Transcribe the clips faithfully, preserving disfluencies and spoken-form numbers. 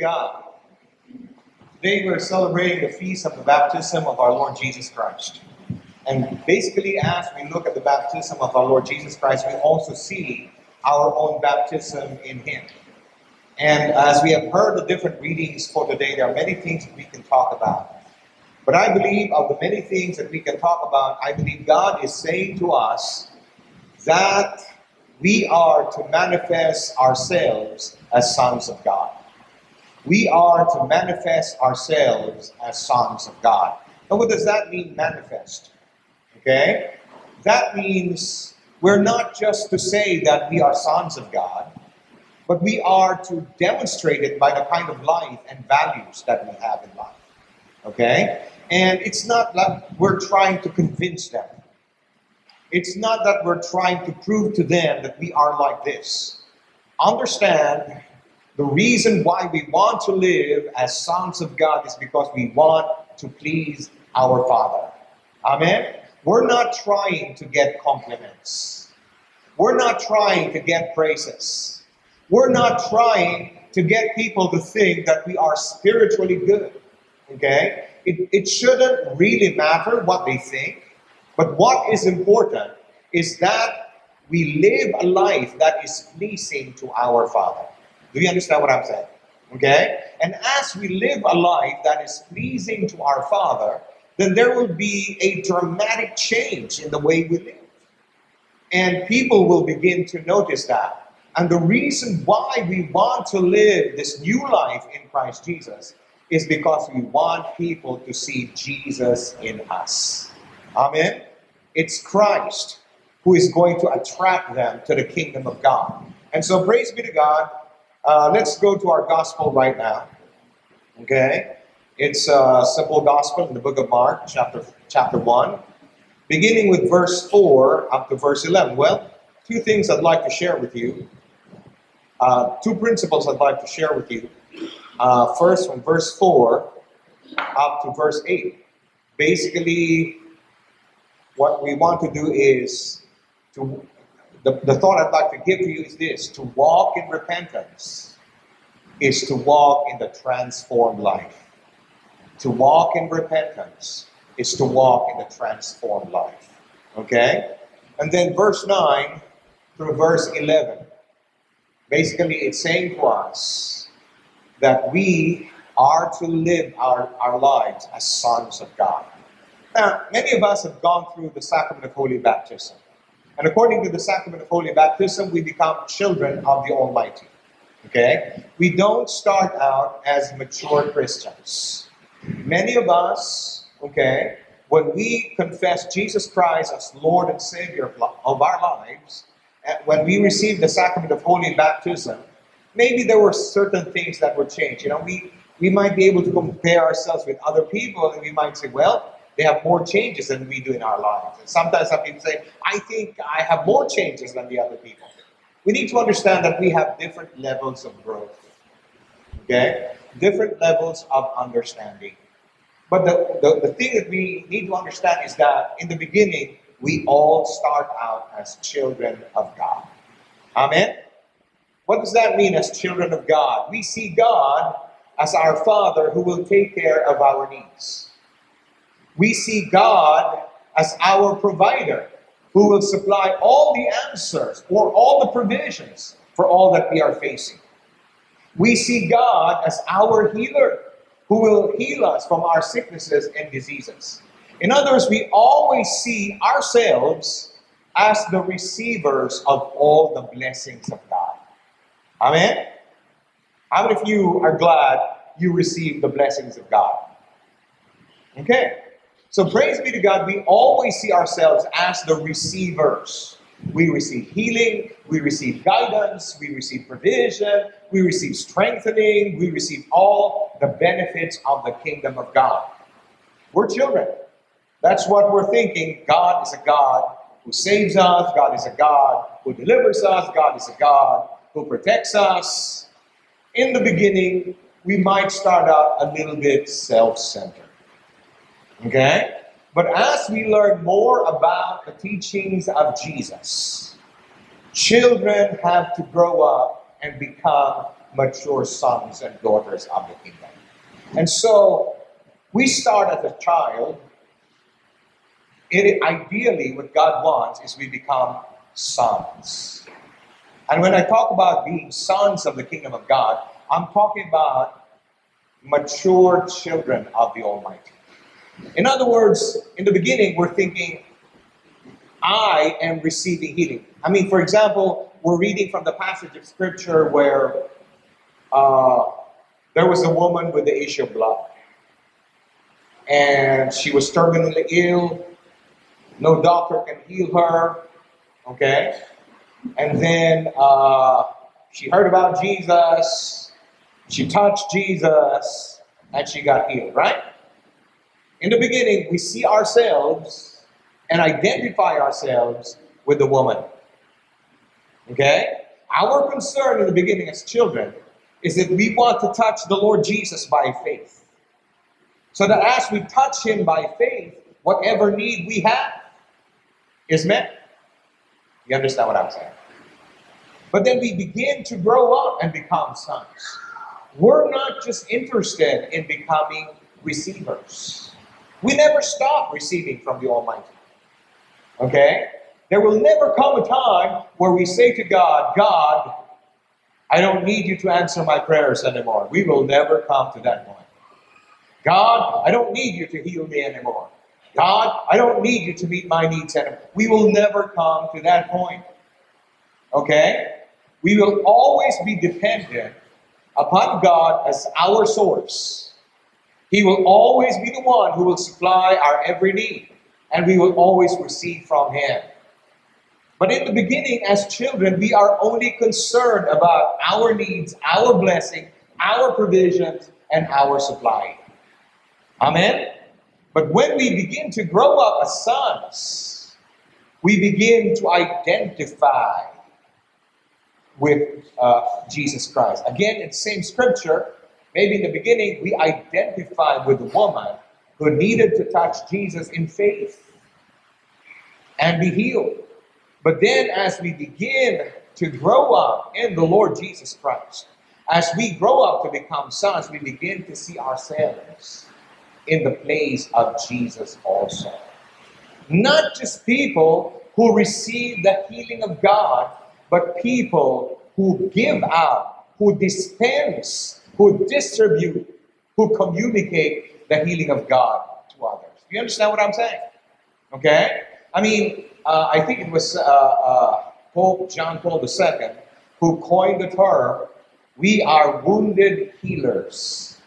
God. Today we're celebrating the Feast of the Baptism of our Lord Jesus Christ. And basically, as we look at the baptism of our Lord Jesus Christ, we also see our own baptism in Him. And as we have heard the different readings for today, there are many things that we can talk about. But I believe of the many things that we can talk about, I believe God is saying to us that we are to manifest ourselves as sons of God. We are to manifest ourselves as sons of God. And what does that mean, manifest? Okay? That means we're not just to say that we are sons of God, but we are to demonstrate it by the kind of life and values that we have in life. Okay? And it's not that we're trying to convince them. It's not that we're trying to prove to them that we are like this. Understand, the reason why we want to live as sons of God is because we want to please our Father. Amen? We're not trying to get compliments. We're not trying to get praises. We're not trying to get people to think that we are spiritually good. Okay? It, it shouldn't really matter what they think. But what is important is that we live a life that is pleasing to our Father. Do you understand what I'm saying? Okay? And as we live a life that is pleasing to our Father, then there will be a dramatic change in the way we live. And people will begin to notice that. And the reason why we want to live this new life in Christ Jesus is because we want people to see Jesus in us. Amen? It's Christ who is going to attract them to the kingdom of God. And so praise be to God. Uh, let's go to our gospel right now. Okay? It's a simple gospel in the book of Mark, chapter chapter one, beginning with verse four up to verse eleven. Well, two things I'd like to share with you. Uh, two principles I'd like to share with you. Uh, first, from verse four up to verse eight. Basically, what we want to do is, to the, the thought I'd like to give to you is this: to walk in repentance is to walk in the transformed life. To walk in repentance is to walk in the transformed life. Okay? And then verse nine through verse eleven. Basically, it's saying to us that we are to live our, our lives as sons of God. Now, many of us have gone through the sacrament of holy baptism. And according to the sacrament of holy baptism, we become children of the Almighty. Okay? We don't start out as mature Christians. Many of us, okay, when we confess Jesus Christ as Lord and Savior of our lives, when we receive the sacrament of holy baptism, maybe there were certain things that were changed. You know, we, we might be able to compare ourselves with other people, and we might say, well, they have more changes than we do in our lives. And sometimes some people say, I think I have more changes than the other people. We need to understand that we have different levels of growth, okay? Different levels of understanding. But the, the, the thing that we need to understand is that in the beginning, we all start out as children of God. Amen? What does that mean as children of God? We see God as our Father who will take care of our needs. We see God as our provider who will supply all the answers or all the provisions for all that we are facing. We see God as our healer who will heal us from our sicknesses and diseases. In other words, we always see ourselves as the receivers of all the blessings of God. Amen? How many of you are glad you received the blessings of God? Okay. So praise be to God, we always see ourselves as the receivers. We receive healing, we receive guidance, we receive provision, we receive strengthening, we receive all the benefits of the kingdom of God. We're children. That's what we're thinking. God is a God who saves us. God is a God who delivers us. God is a God who protects us. In the beginning, we might start out a little bit self-centered. Okay? But as we learn more about the teachings of Jesus, children have to grow up and become mature sons and daughters of the kingdom. And so we start as a child. It, ideally, what God wants is we become sons. And when I talk about being sons of the kingdom of God, I'm talking about mature children of the Almighty. In other words, in the beginning, we're thinking, I am receiving healing. I mean, for example, we're reading from the passage of Scripture where uh, there was a woman with the issue of blood. And she was terminally ill. No doctor can heal her, okay? And then uh, she heard about Jesus, she touched Jesus, and she got healed, right? In the beginning, we see ourselves and identify ourselves with the woman, okay? Our concern in the beginning as children is that we want to touch the Lord Jesus by faith. So that as we touch him by faith, whatever need we have, is met. You understand what I'm saying? But then we begin to grow up and become sons. We're not just interested in becoming receivers. We never stop receiving from the Almighty. Okay? There will never come a time where we say to God, God, I don't need you to answer my prayers anymore. We will never come to that point. God, I don't need you to heal me anymore. God, I don't need you to meet my needs anymore. We will never come to that point. Okay? We will always be dependent upon God as our source. He will always be the one who will supply our every need, and we will always receive from him. But in the beginning, as children, we are only concerned about our needs, our blessing, our provisions, and our supply. Amen? But when we begin to grow up as sons, we begin to identify with uh, Jesus Christ. Again, in the same scripture, maybe in the beginning, we identify with the woman who needed to touch Jesus in faith and be healed. But then as we begin to grow up in the Lord Jesus Christ, as we grow up to become sons, we begin to see ourselves in the place of Jesus also. Not just people who receive the healing of God, but people who give out, who dispense, who distribute, who communicate the healing of God to others. Do you understand what I'm saying? Okay? I mean, uh, I think it was uh, uh, Pope John Paul the Second who coined the term, we are wounded healers.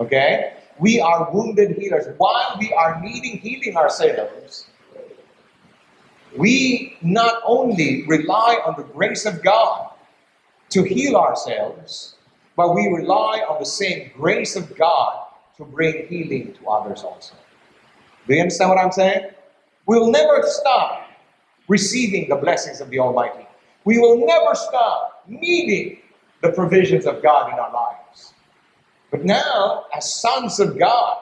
Okay? We are wounded healers. While we are needing healing ourselves, we not only rely on the grace of God to heal ourselves, but we rely on the same grace of God to bring healing to others also. Do you understand what I'm saying? We'll never stop receiving the blessings of the Almighty. We will never stop needing the provisions of God in our lives. But now, as sons of God,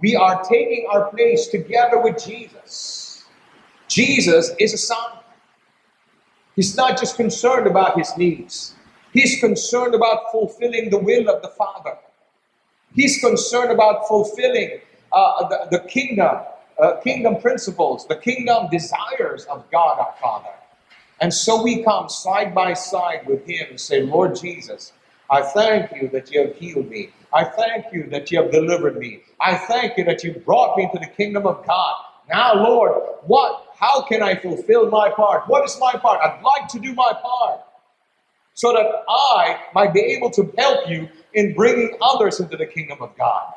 we are taking our place together with Jesus. Jesus is a son. He's not just concerned about his needs. He's concerned about fulfilling the will of the Father. He's concerned about fulfilling uh, the, the kingdom, uh, kingdom principles, the kingdom desires of God our Father. And so we come side by side with him and say, Lord Jesus, I thank you that you have healed me. I thank you that you have delivered me. I thank you that you brought me into the kingdom of God. Now, Lord, what? How can I fulfill my part? What is my part? I'd like to do my part so that I might be able to help you in bringing others into the kingdom of God.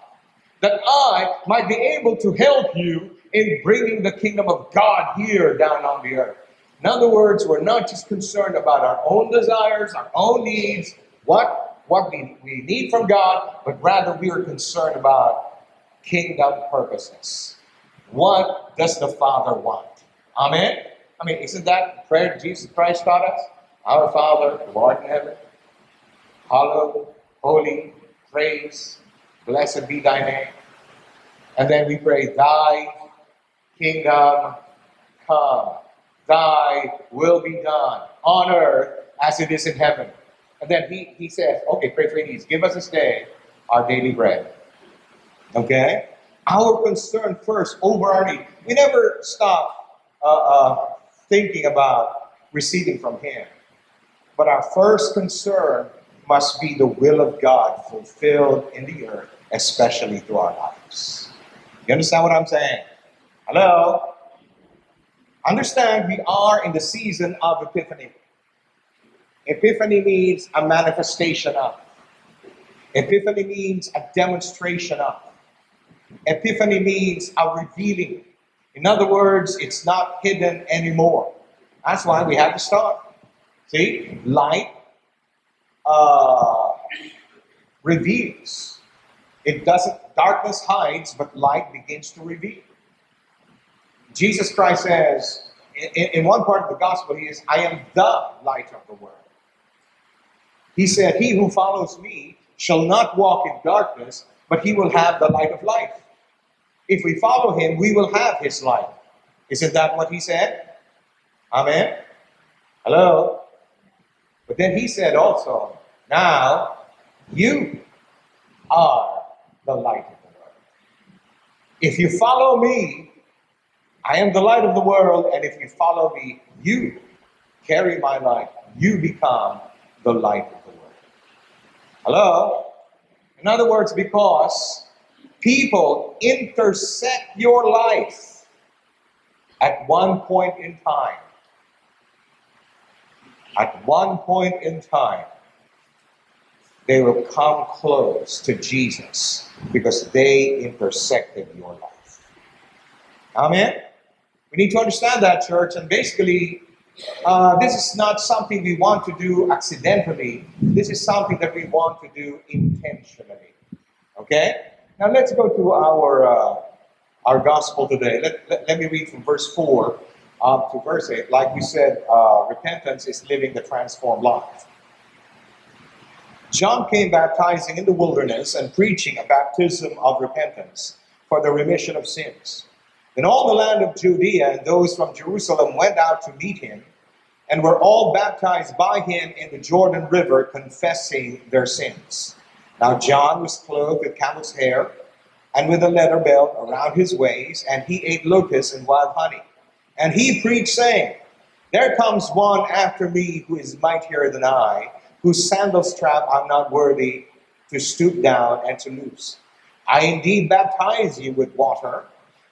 That I might be able to help you in bringing the kingdom of God here down on the earth. In other words, we're not just concerned about our own desires, our own needs, What, what we, we need from God, but rather we are concerned about kingdom purposes. What does the Father want? Amen? I mean, isn't that the prayer Jesus Christ taught us? Our Father, who art in heaven, hallowed, holy, praise, blessed be thy name. And then we pray, thy kingdom come, thy will be done on earth as it is in heaven. And then he, he says, okay, pray for these. Give us this day our daily bread. Okay? Our concern first, overarching. We never stop uh, uh, thinking about receiving from him. But our first concern must be the will of God fulfilled in the earth, especially through our lives. You understand what I'm saying? Hello? Understand we are in the season of Epiphany. Epiphany means a manifestation of. Epiphany means a demonstration of. Epiphany means a revealing. In other words, it's not hidden anymore. That's why we have to start. See? Light uh, reveals. It doesn't, darkness hides, but light begins to reveal. Jesus Christ says, in, in one part of the gospel, he is, I am the light of the world. He said, he who follows me shall not walk in darkness, but he will have the light of life. If we follow him, we will have his light. Isn't that what he said? Amen? Hello? But then he said also, now you are the light of the world. If you follow me, I am the light of the world, and if you follow me, you carry my light. You become the light of the world. Hello? In other words, because people intersect your life at one point in time. At one point in time, they will come close to Jesus because they intersected your life. Amen? We need to understand that, church, and basically, uh, this is not something we want to do accidentally. This is something that we want to do intentionally. Okay? Now let's go to our uh, our gospel today. Let, let, let me read from verse four uh, to verse eight. Like we said, uh, repentance is living the transformed life. John came baptizing in the wilderness and preaching a baptism of repentance for the remission of sins. Then all the land of Judea and those from Jerusalem went out to meet him, and were all baptized by him in the Jordan River, confessing their sins. Now John was clothed with camel's hair, and with a leather belt around his waist, and he ate locusts and wild honey. And he preached, saying, there comes one after me who is mightier than I, whose sandal strap I'm not worthy to stoop down and to loose. I indeed baptize you with water,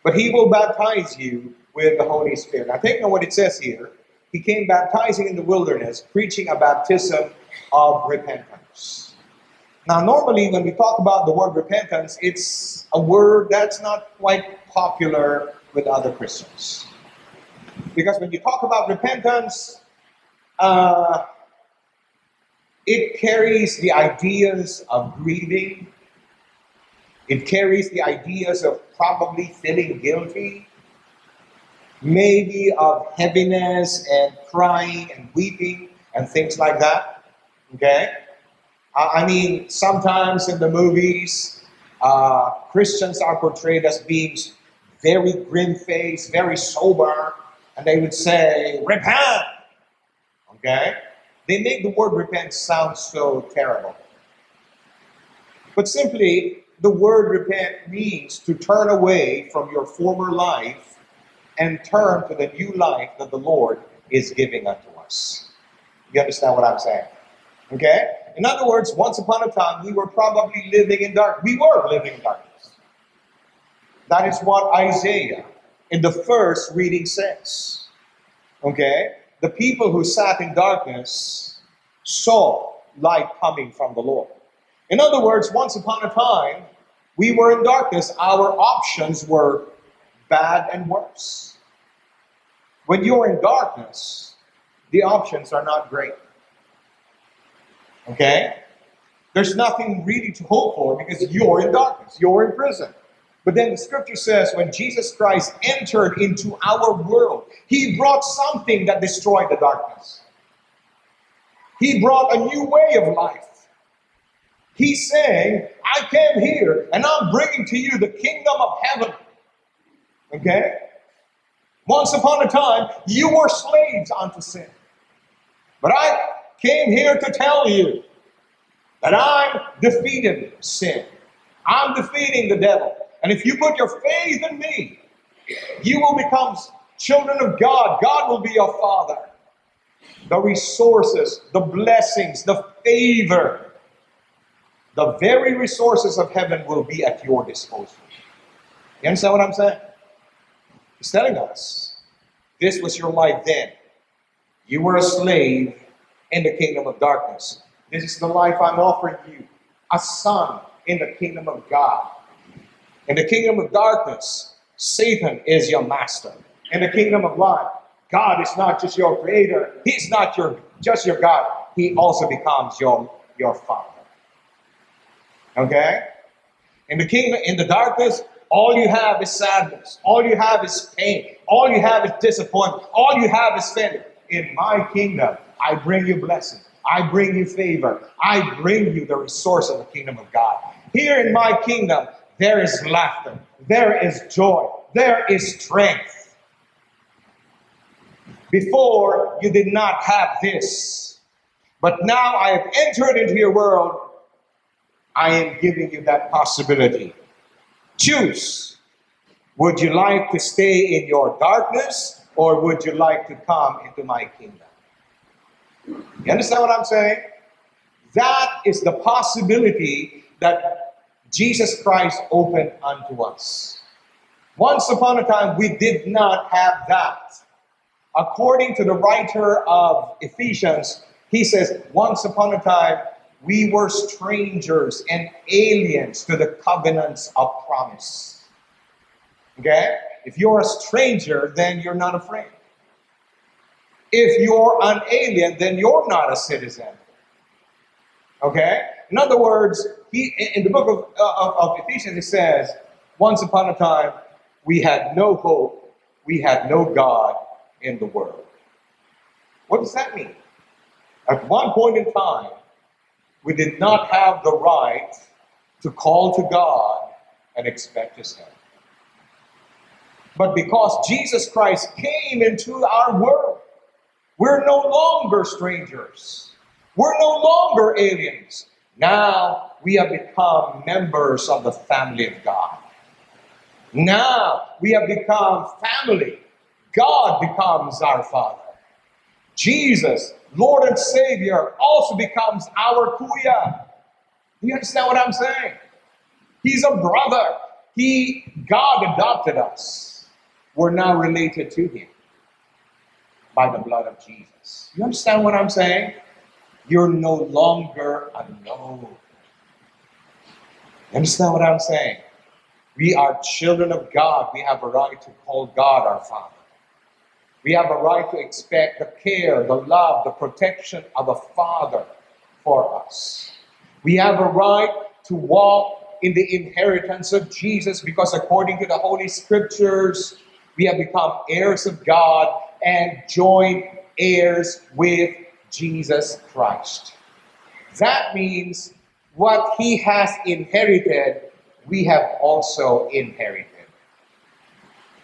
but he will baptize you with the Holy Spirit. Now take note what it says here. He came baptizing in the wilderness, preaching a baptism of repentance. Now normally when we talk about the word repentance, it's a word that's not quite popular with other Christians. Because when you talk about repentance, uh, it carries the ideas of grieving. It carries the ideas of probably feeling guilty, maybe of heaviness and crying and weeping and things like that, okay? I mean, sometimes in the movies, uh, Christians are portrayed as being very grim-faced, very sober, and they would say, repent, okay? They make the word repent sound so terrible. But simply, the word repent means to turn away from your former life and turn to the new life that the Lord is giving unto us. You understand what I'm saying? Okay? In other words, once upon a time, we were probably living in darkness. We were living in darkness. That is what Isaiah in the first reading says. Okay? The people who sat in darkness saw light coming from the Lord. In other words, once upon a time, we were in darkness. Our options were bad and worse. When you're in darkness, the options are not great. Okay? There's nothing really to hope for because you're in darkness. You're in prison. But then the scripture says when Jesus Christ entered into our world, he brought something that destroyed the darkness. He brought a new way of life. He's saying, I came here and I'm bringing to you the kingdom of heaven. Okay? Once upon a time, you were slaves unto sin. But I came here to tell you that I'm defeating sin. I'm defeating the devil. And if you put your faith in me, you will become children of God. God will be your Father. The resources, the blessings, the favor, the very resources of heaven will be at your disposal. You understand what I'm saying? He's telling us, this was your life then. You were a slave in the kingdom of darkness. This is the life I'm offering you, a son in the kingdom of God. In the kingdom of darkness, Satan is your master. In the kingdom of light, God is not just your creator. He's not your just your God. He also becomes your, your father. Okay? In the kingdom, in the darkness, all you have is sadness. All you have is pain. All you have is disappointment. All you have is failure. In my kingdom, I bring you blessing. I bring you favor. I bring you the resource of the kingdom of God. Here in my kingdom, there is laughter. There is joy. There is strength. Before, you did not have this. But now I have entered into your world. I am giving you that possibility. Choose. Would you like to stay in your darkness, or would you like to come into my kingdom? You understand what I'm saying? That is the possibility that Jesus Christ opened unto us. Once upon a time, we did not have that. According to the writer of Ephesians, he says, once upon a time, we were strangers and aliens to the covenants of promise. Okay? If you're a stranger, then you're not a friend. If you're an alien, then you're not a citizen. Okay? In other words, he, in the book of, uh, of Ephesians, it says, once upon a time, we had no hope, we had no God in the world. What does that mean? At one point in time, we did not have the right to call to God and expect His help. But because Jesus Christ came into our world, we're no longer strangers. We're no longer aliens. Now we have become members of the family of God. Now we have become family. God becomes our Father. Jesus, Lord and Savior, also becomes our kuya. Do you understand what I'm saying? He's a brother. He, God adopted us. We're now related to Him by the blood of Jesus. You understand what I'm saying? You're no longer unknown. You understand what I'm saying? We are children of God. We have a right to call God our Father. We have a right to expect the care, the love, the protection of a Father for us. We have a right to walk in the inheritance of Jesus, because according to the Holy Scriptures, we have become heirs of God and joint heirs with Jesus Christ. That means what He has inherited, we have also inherited.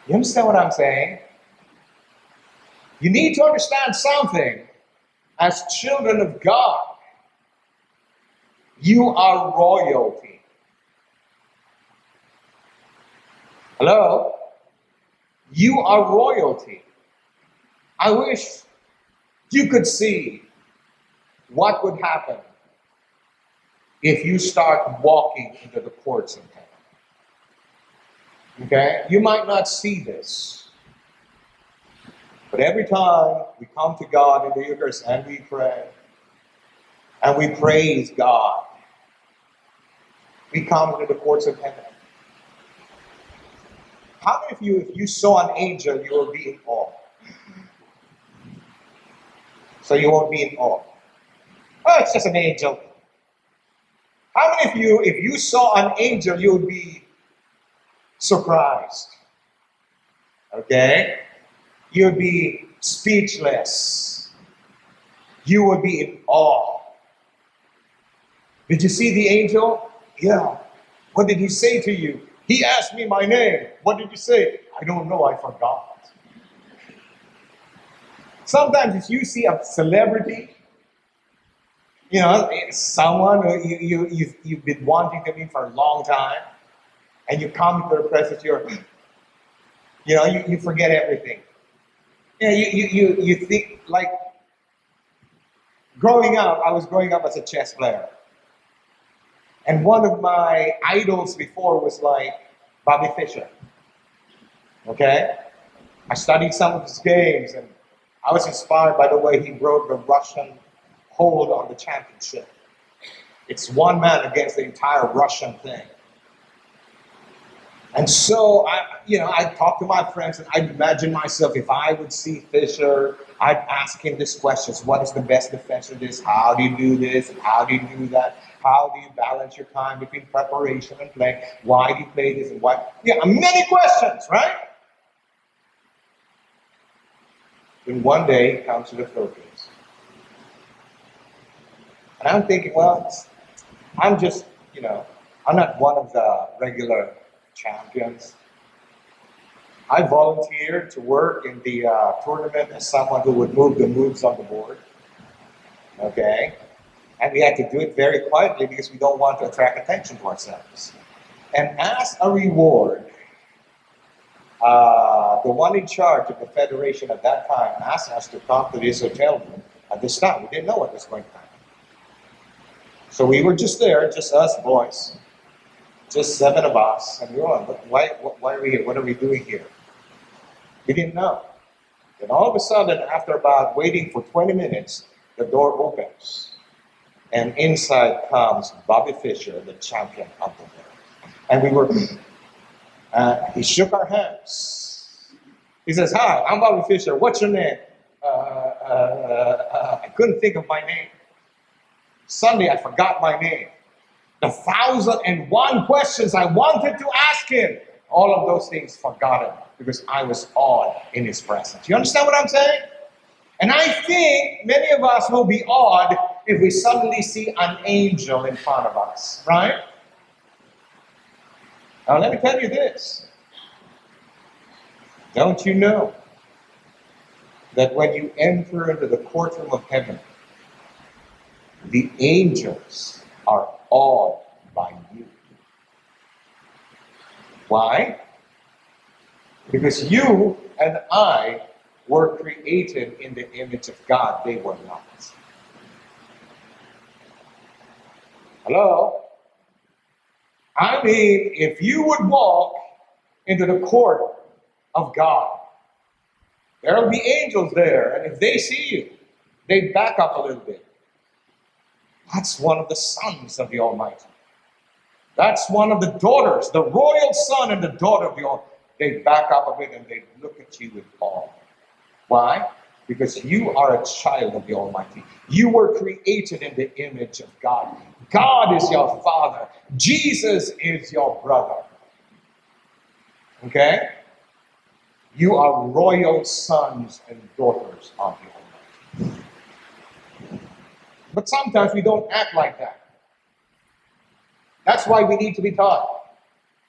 You understand what I'm saying? You need to understand something. As children of God, you are royalty. Hello? You are royalty. I wish you could see what would happen if you start walking into the courts of heaven. Okay? You might not see this. But every time we come to God in the Eucharist and we pray, and we praise God, we come into the courts of heaven. How many of you, if you saw an angel, you will be in awe? So you won't be in awe. Oh, it's just an angel. How many of you, if you saw an angel, you would be surprised? Okay? You would be speechless. You would be in awe. Did you see the angel? Yeah. What did he say to you? He asked me my name. What did you say? I don't know, I forgot. Sometimes if you see a celebrity, You know, someone who you, you, you've, you've been wanting to meet for a long time, and you come to their presence, you're, you know, you, you forget everything. Yeah, you, you, you, you think, like, growing up, I was growing up as a chess player. And one of my idols before was like Bobby Fischer. Okay? I studied some of his games, and I was inspired by the way he broke the Russian hold on the championship. It's one man against the entire Russian thing. And so, I, you know, I'd talk to my friends and I'd imagine myself, if I would see Fischer, I'd ask him these questions. What is the best defense of this? How do you do this? And how do you do that? How do you balance your time between preparation and play? Why do you play this and why? Yeah, many questions, right? Then one day, he comes to the Philippines. And I'm thinking, well, I'm just, you know, I'm not one of the regular champions. I volunteered to work in the uh, tournament as someone who would move the moves on the board. Okay? And we had to do it very quietly because we don't want to attract attention to ourselves. And as a reward, uh, the one in charge of the federation at that time asked us to come to this hotel room at this time. We didn't know what was going to happen. So we were just there, just us boys, just seven of us, and we were on, why, why are we here? What are we doing here? We didn't know. And all of a sudden, after about waiting for twenty minutes, the door opens. And inside comes Bobby Fischer, the champion of the world. And we were, uh, he shook our hands. He says, "Hi, I'm Bobby Fischer. What's your name?" Uh, uh, uh, I couldn't think of my name. Sunday, I forgot my name. The thousand and one questions I wanted to ask him, all of those things forgotten because I was awed in his presence. You understand what I'm saying? And I think many of us will be awed if we suddenly see an angel in front of us, right? Now let me tell you this. Don't you know that when you enter into the courtroom of heaven, the angels are awed by you? Why? Because you and I were created in the image of God. They were not. Hello? I mean, if you would walk into the court of God, there will be angels there, and if they see you, they back up a little bit. That's one of the sons of the Almighty. That's one of the daughters, the royal son and the daughter of the Almighty. They back up a bit and they look at you with awe. Why? Because you are a child of the Almighty. You were created in the image of God. God is your father. Jesus is your brother. Okay? You are royal sons and daughters of the Almighty. But sometimes we don't act like that. That's why we need to be taught.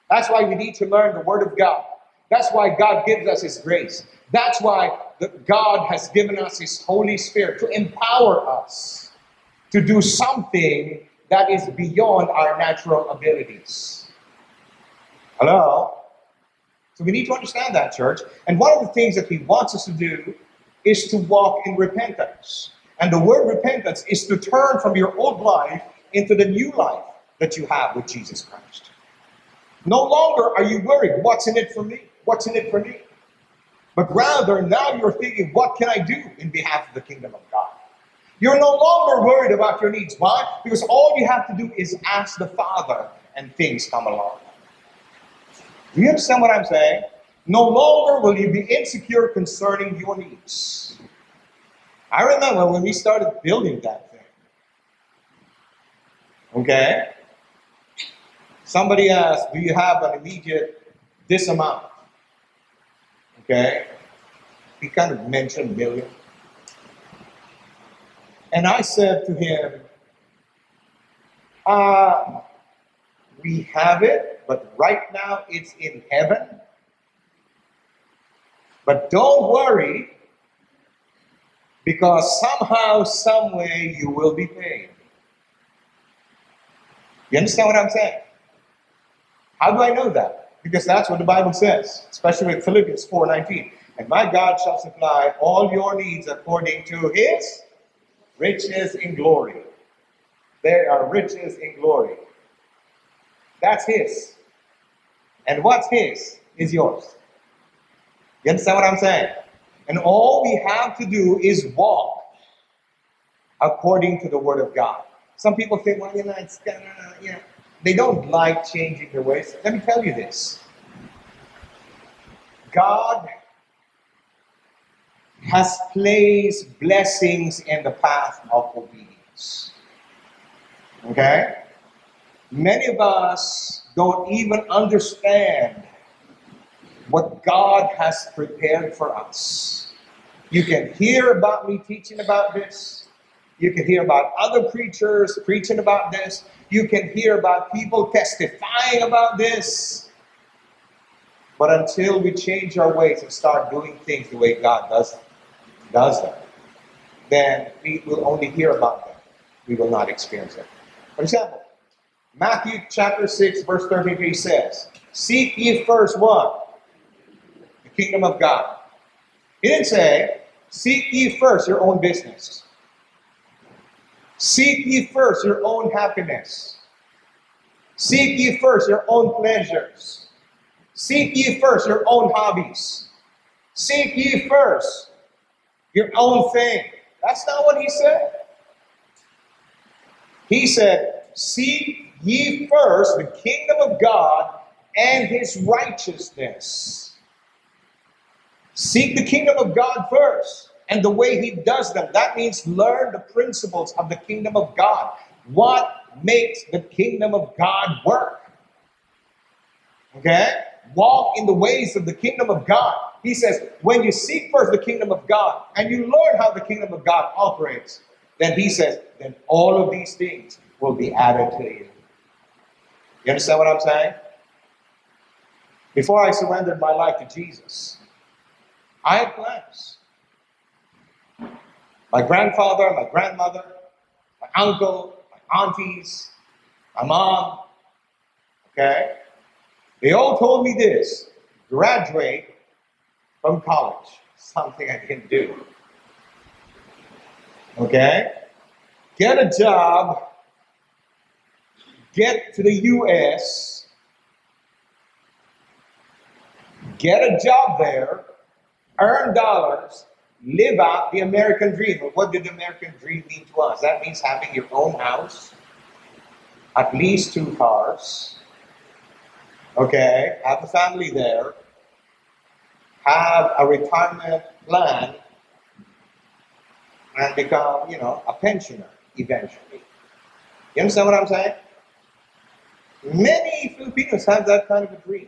That's why we need to learn the Word of God. That's why God gives us His grace. That's why the, God has given us His Holy Spirit to empower us to do something that is beyond our natural abilities. Hello? So we need to understand that, church. And one of the things that He wants us to do is to walk in repentance. And the word repentance is to turn from your old life into the new life that you have with Jesus Christ. No longer are you worried, what's in it for me? What's in it for me? But rather, now you're thinking, what can I do in behalf of the kingdom of God? You're no longer worried about your needs. Why? Because all you have to do is ask the Father and things come along. Do you understand what I'm saying? No longer will you be insecure concerning your needs. I remember when we started building that thing. Okay? Somebody asked, do you have an immediate this amount? Okay? He kind of mentioned million. And I said to him, uh, we have it, but right now it's in heaven. But don't worry, because somehow, someway, you will be paid. You understand what I'm saying? How do I know that? Because that's what the Bible says, especially with Philippians four nineteen. And my God shall supply all your needs according to his riches in glory. There are riches in glory. That's his. And what's his is yours. You understand what I'm saying? And all we have to do is walk according to the word of God. Some people think, well, you know, it's kind of, you know, they don't like changing their ways. Let me tell you this. God has placed blessings in the path of obedience. Okay? Many of us don't even understand what God has prepared for us. You can hear about me teaching about this. You can hear about other preachers preaching about this. You can hear about people testifying about this. But until we change our ways and start doing things the way God does them, does them, then we will only hear about them. We will not experience them. For example, Matthew chapter six, verse thirty-three says, "Seek ye first what? The kingdom of God." He didn't say, "Seek ye first your own business. Seek ye first your own happiness. Seek ye first your own pleasures. Seek ye first your own hobbies. Seek ye first your own thing." That's not what he said. He said, "Seek ye first the kingdom of God and his righteousness." Seek the kingdom of God first. And the way he does them, that means learn the principles of the kingdom of God. What makes the kingdom of God work? Okay? Walk in the ways of the kingdom of God. He says, when you seek first the kingdom of God and you learn how the kingdom of God operates, then he says, then all of these things will be added to you. You understand what I'm saying? Before I surrendered my life to Jesus, I had plans. My grandfather, my grandmother, my uncle, my aunties, my mom, okay? They all told me this: graduate from college. Something I didn't do. Okay? Get a job, get to the U S, get a job there, earn dollars, live out the American dream. But what did the American dream mean to us? That means having your own house, at least two cars, okay, have a family there, have a retirement plan, and become, you know, a pensioner eventually. You understand what I'm saying? Many Filipinos have that kind of a dream.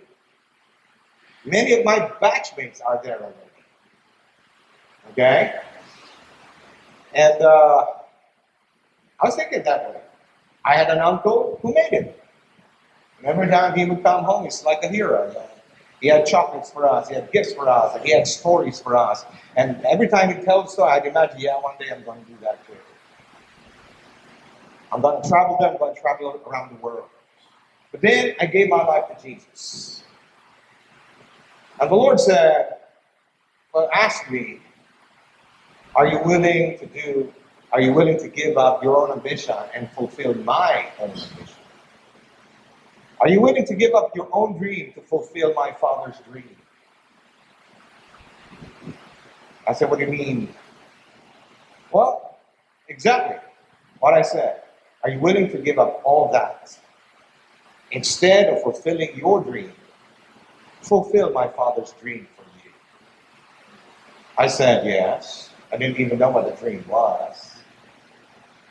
Many of my batchmates are there already. Okay? And uh, I was thinking that way. I had an uncle who made it. And every time he would come home, he's like a hero. He had chocolates for us, he had gifts for us, and he had stories for us. And every time he tells a story, I'd imagine, yeah, one day I'm going to do that too. I'm going to travel there, I'm going to travel around the world. But then I gave my life to Jesus. And the Lord said, well, ask me, Are you willing to do, are you willing to give up your own ambition and fulfill my own ambition? Are you willing to give up your own dream to fulfill my Father's dream? I said, what do you mean? Well, exactly what I said. Are you willing to give up all that? Instead of fulfilling your dream, fulfill my Father's dream for you. I said, yes. I didn't even know what the dream was.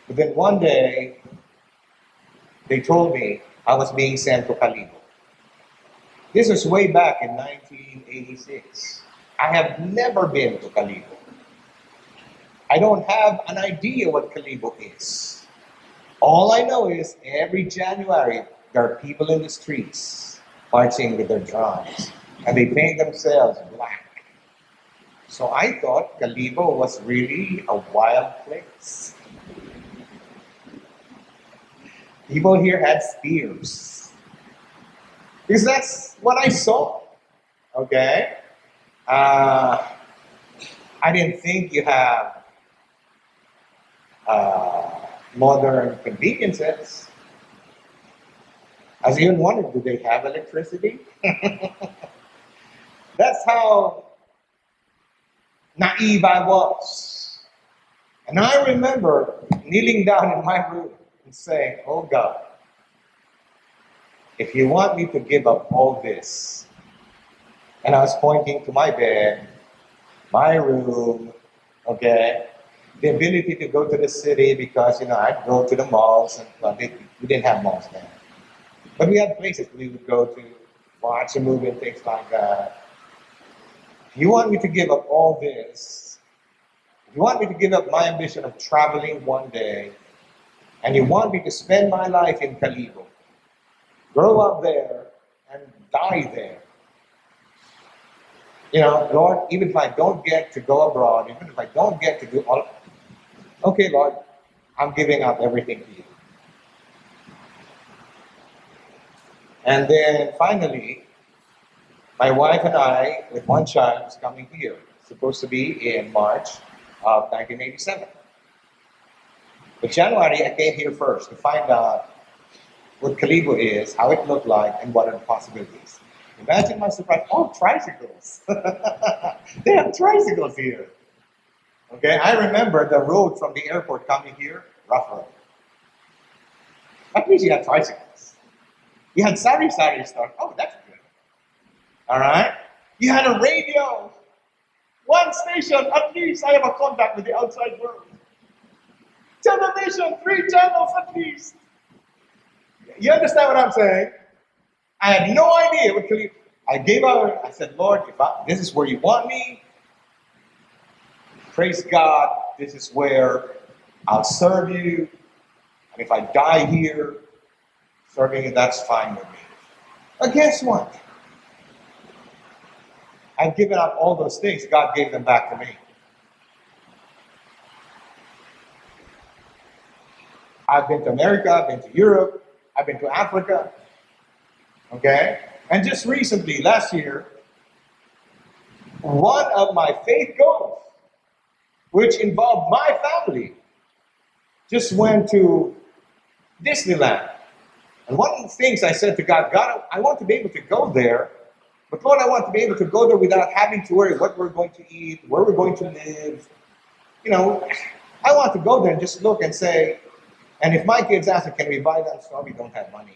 But then one day, they told me I was being sent to Kalibo. This was way back in nineteen eighty-six. I have never been to Kalibo. I don't have an idea what Kalibo is. All I know is every January, there are people in the streets marching with their drums, and they paint themselves black. So I thought Kalibo was really a wild place. People here had spears. Because that's what I saw. Okay? Uh, I didn't think you have uh, modern conveniences. I was even wondering, do they have electricity? That's how naive I was. And I remember kneeling down in my room and saying, oh God, if you want me to give up all this, and I was pointing to my bed, my room, okay, the ability to go to the city because, you know, I'd go to the malls, and well, they, we didn't have malls then. But we had places we would go to, watch a movie and things like that. If you want me to give up all this, if you want me to give up my ambition of traveling one day, and you want me to spend my life in Kalibo, grow up there and die there. You know, Lord, even if I don't get to go abroad, even if I don't get to do all, okay, Lord, I'm giving up everything to you. And then finally, my wife and I, with one child, was coming here. Supposed to be in March of nineteen eighty-seven. But January, I came here first to find out what Kalibo is, how it looked like, and what are the possibilities. Imagine my surprise, oh, tricycles. They have tricycles here. Okay, I remember the road from the airport coming here, rough road. At least you had tricycles. You had sari sari stuff, oh, that's good. All right, you had a radio. One station, at least I have a contact with the outside world. Television, three channels at least. You understand what I'm saying? I had no idea what Kalibo. I gave up. I said, Lord, if I, this is where you want me, praise God, this is where I'll serve you. And if I die here, serving you, that's fine with me. But guess what? I've given up all those things. God gave them back to me. I've been to America. I've been to Europe. I've been to Africa. Okay? And just recently, last year, one of my faith goals, which involved my family, just went to Disneyland. And one of the things I said to God, God, I want to be able to go there, but Lord, I want to be able to go there without having to worry what we're going to eat, where we're going to live. You know, I want to go there and just look and say, and if my kids ask, can we buy that stuff? We don't have money.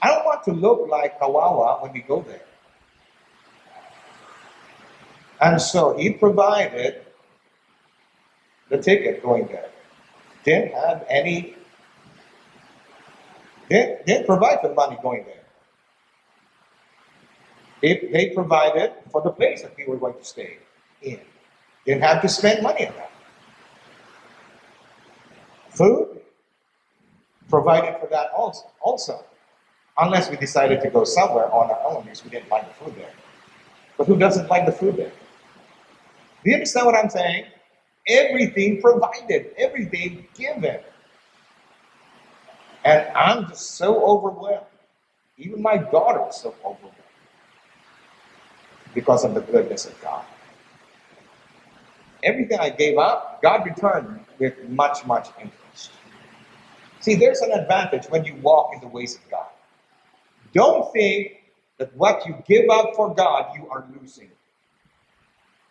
I don't want to look like Kawawa when we go there. And so he provided the ticket going there. Didn't have any, didn't, didn't provide the money going there. They, they provided for the place that we were going to stay in. Didn't have to spend money on that. Food provided for that also. also. Unless we decided to go somewhere on our own because we didn't like the food there. But who doesn't like the food there? Do you understand what I'm saying? Everything provided, everything given. And I'm just so overwhelmed. Even my daughter is so overwhelmed because of the goodness of God. Everything I gave up, God returned with much, much interest. See, there's an advantage when you walk in the ways of God. Don't think that what you give up for God, you are losing.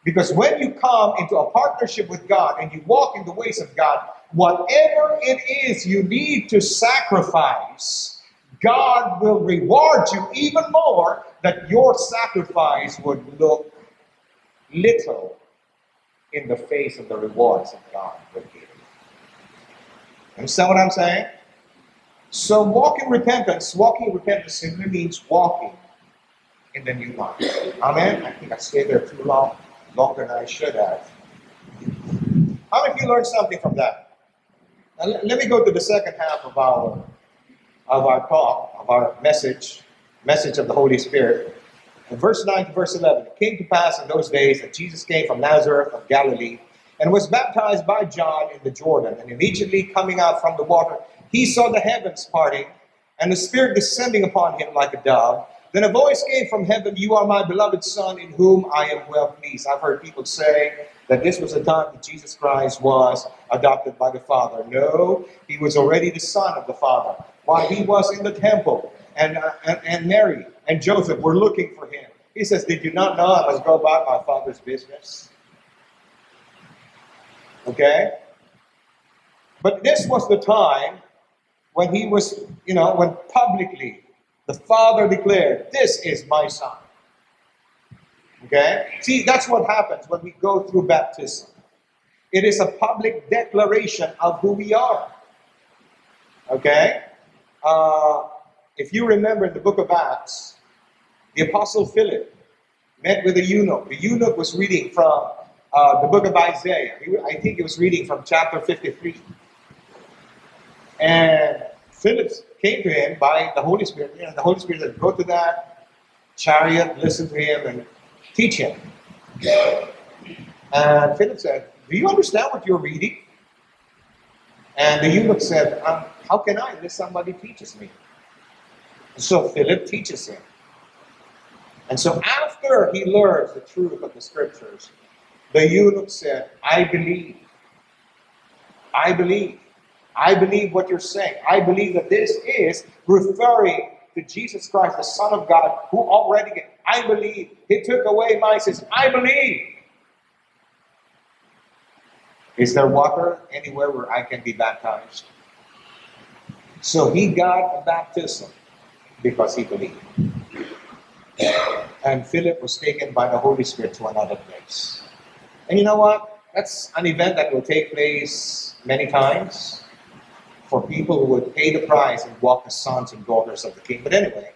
Because when you come into a partnership with God and you walk in the ways of God, whatever it is you need to sacrifice, God will reward you even more that your sacrifice would look little in the face of the rewards that God will give you. Understand what I'm saying? So walking repentance, walking repentance simply means walking in the new life. Amen? I think I stayed there too long, longer than I should have. How many of you learned something from that? Now, let, let me go to the second half of our of our talk, of our message, message of the Holy Spirit. In verse nine to verse eleven, it came to pass in those days that Jesus came from Nazareth of Galilee and was baptized by John in the Jordan, and immediately coming out from the water, He saw the heavens parting, and the Spirit descending upon him like a dove. Then a voice came from heaven, "You are my beloved Son, in whom I am well pleased." I've heard people say that this was the time that Jesus Christ was adopted by the Father. No, he was already the Son of the Father. While he was in the temple, and, uh, and, and Mary and Joseph were looking for him, he says, "Did you not know I must go about my Father's business?" Okay? But this was the time when he was, you know, when publicly the Father declared, "This is my Son." Okay? See, that's what happens when we go through baptism. It is a public declaration of who we are. Okay? Uh, if you remember in the book of Acts, the Apostle Philip met with a eunuch. The eunuch was reading from uh, the book of Isaiah. He, I think he was reading from chapter fifty-three. And Philip came to him by the Holy Spirit. You know, the Holy Spirit said, "Go to that chariot, listen to him, and teach him." And Philip said, "Do you understand what you're reading?" And the eunuch said, um, "How can I unless somebody teaches me?" And so Philip teaches him. And so after he learns the truth of the scriptures, the eunuch said, "I believe. I believe. I believe what you're saying. I believe that this is referring to Jesus Christ, the Son of God, who already, I believe, he took away my sins. I believe." Is there water anywhere where I can be baptized? So he got a baptism because he believed. And Philip was taken by the Holy Spirit to another place. And you know what? That's an event that will take place many times for people who would pay the price and walk as sons and daughters of the King. But anyway,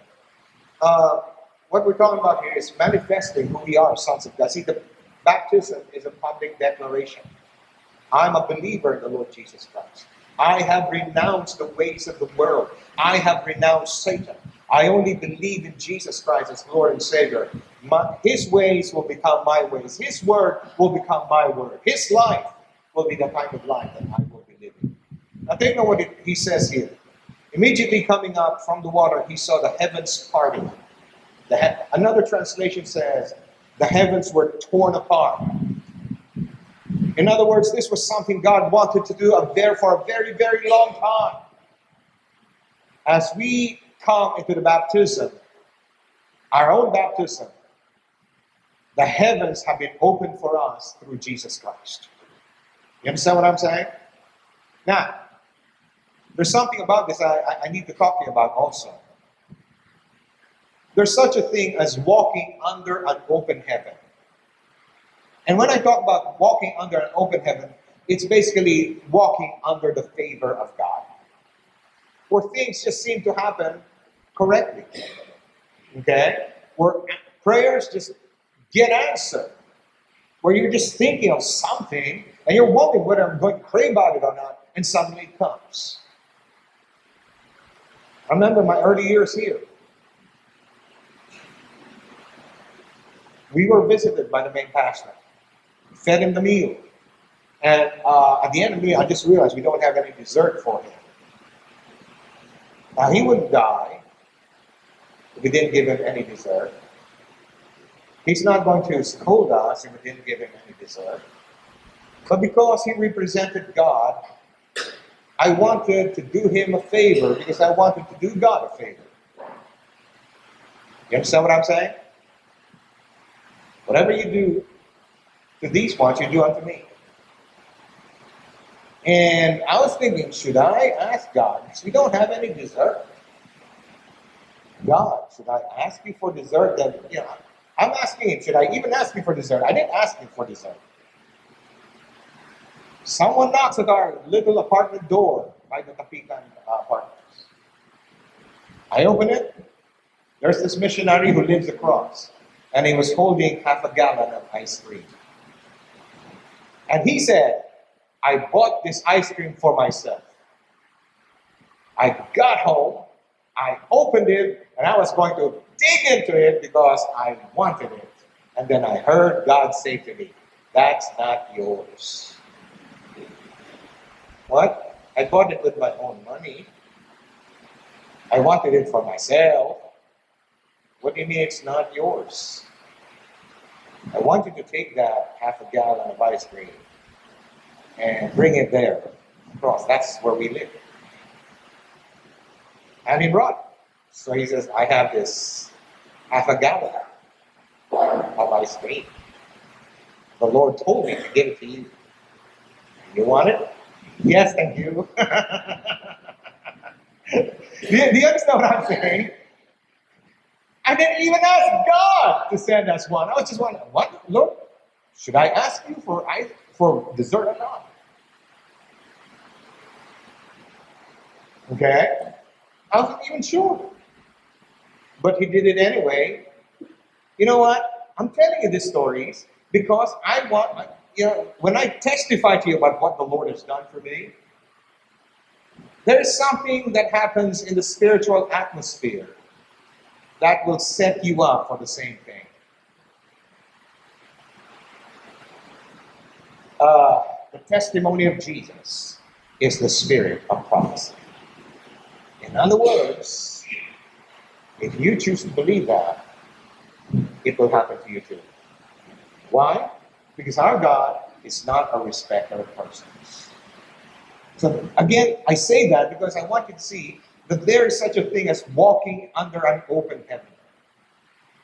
uh, what we're talking about here is manifesting who we are, sons of God. See, the baptism is a public declaration. I'm a believer in the Lord Jesus Christ. I have renounced the ways of the world. I have renounced Satan. I only believe in Jesus Christ as Lord and Savior. My, his ways will become my ways. His word will become my word. His life will be the kind of life that I will be living. Now take note what it, he says here. Immediately coming up from the water, he saw the heavens parting. The he- Another translation says, the heavens were torn apart. In other words, this was something God wanted to do there for a very, very long time. As we come into the baptism, our own baptism, the heavens have been opened for us through Jesus Christ. You understand what I'm saying? Now, there's something about this I, I need to talk to you about also. There's such a thing as walking under an open heaven. And when I talk about walking under an open heaven, it's basically walking under the favor of God, where things just seem to happen correctly, okay? Where prayers just get answered, where you're just thinking of something, and you're wondering whether I'm going to pray about it or not, and suddenly it comes. I remember my early years here. We were visited by the main pastor, fed him the meal, and uh, at the end of the meal, I just realized we don't have any dessert for him. Now, he would die if we didn't give him any dessert. He's not going to scold us if we didn't give him any dessert. But because he represented God, I wanted to do him a favor because I wanted to do God a favor. You understand what I'm saying? Whatever you do to these ones, you do unto me. And I was thinking, should I ask God? Because we don't have any dessert. God, should I ask you for dessert? Then, you know, I'm asking him, should I even ask you for dessert? I didn't ask him for dessert. Someone knocks at our little apartment door by the Tapikan apartments. I open it. There's this missionary who lives across. And he was holding half a gallon of ice cream. And he said, "I bought this ice cream for myself." I got home, I opened it, and I was going to dig into it because I wanted it. And then I heard God say to me, "That's not yours." What? I bought it with my own money. I wanted it for myself. What do you mean it's not yours? I wanted to take that half a gallon of ice cream and bring it there across. That's where we live. And he brought it. So he says, I have this half a gallon of ice cream. The Lord told me to give it to you. You want it? Yes, thank you. do, you do you understand what I'm saying? I didn't even ask God to send us one. I was just wondering, what, Lord? Should I ask you for ice, for dessert or not? Okay? I wasn't even sure. But he did it anyway. You know what? I'm telling you these stories because I want, you know, when I testify to you about what the Lord has done for me, there is something that happens in the spiritual atmosphere that will set you up for the same thing. Uh, the testimony of Jesus is the spirit of prophecy. In other words, if you choose to believe that, it will happen to you too. Why? Because our God is not a respecter of persons. So again, I say that because I want you to see that there is such a thing as walking under an open heaven.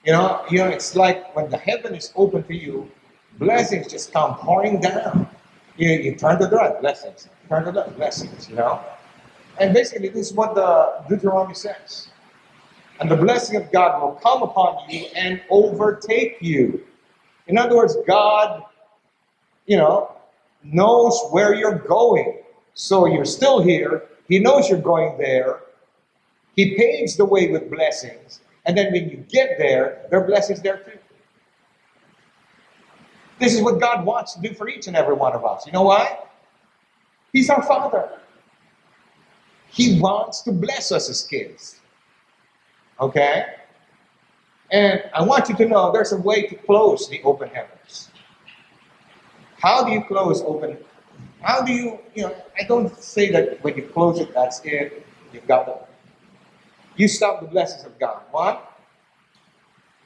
You know, you know, it's like when the heaven is open to you, blessings just come pouring down. You, you turn to God, blessings. Turn to God, blessings, you know. And basically, this is what the Deuteronomy says. And the blessing of God will come upon you and overtake you. In other words, God, you know, knows where you're going. So you're still here. He knows you're going there. He paves the way with blessings. And then when you get there, there are blessings there too. This is what God wants to do for each and every one of us. You know why? He's our Father. He wants to bless us as kids. Okay? And I want you to know there's a way to close the open heavens. How do you close open? How do you, you know, I don't say that when you close it, that's it. You've got it. You stop the blessings of God. One,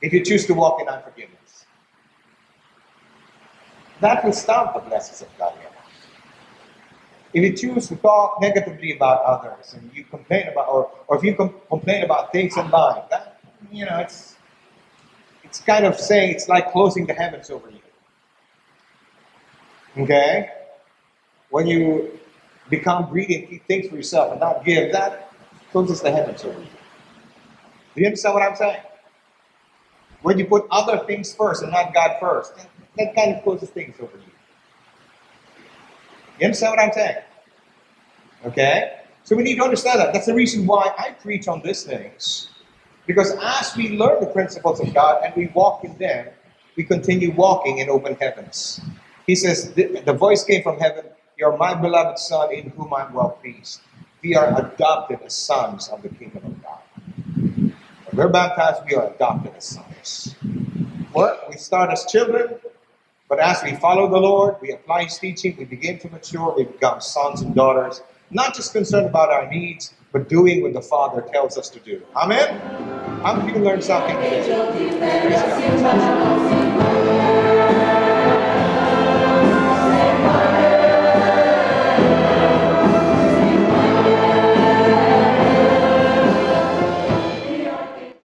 if you choose to walk in unforgiveness, that will stop the blessings of God. If you choose to talk negatively about others, and you complain about, or, or if you com- complain about things in life, that, you know, it's it's kind of saying it's like closing the heavens over you. Okay? When you become greedy and keep things for yourself and not give, that closes the heavens over you. Do you understand what I'm saying? When you put other things first and not God first, that, that kind of closes things over you. You understand what I'm saying? Okay? So we need to understand that. That's the reason why I preach on these things. Because as we learn the principles of God and we walk in them, we continue walking in open heavens. He says, the, the voice came from heaven, "You are my beloved son in whom I am well pleased." We are adopted as sons of the kingdom of God. When we're baptized, we are adopted as sons. What? We start as children. But as we follow the Lord, we apply His teaching, we begin to mature, we become sons and daughters, not just concerned about our needs, but doing what the Father tells us to do. Amen? I'm going to learn something today. Praise God.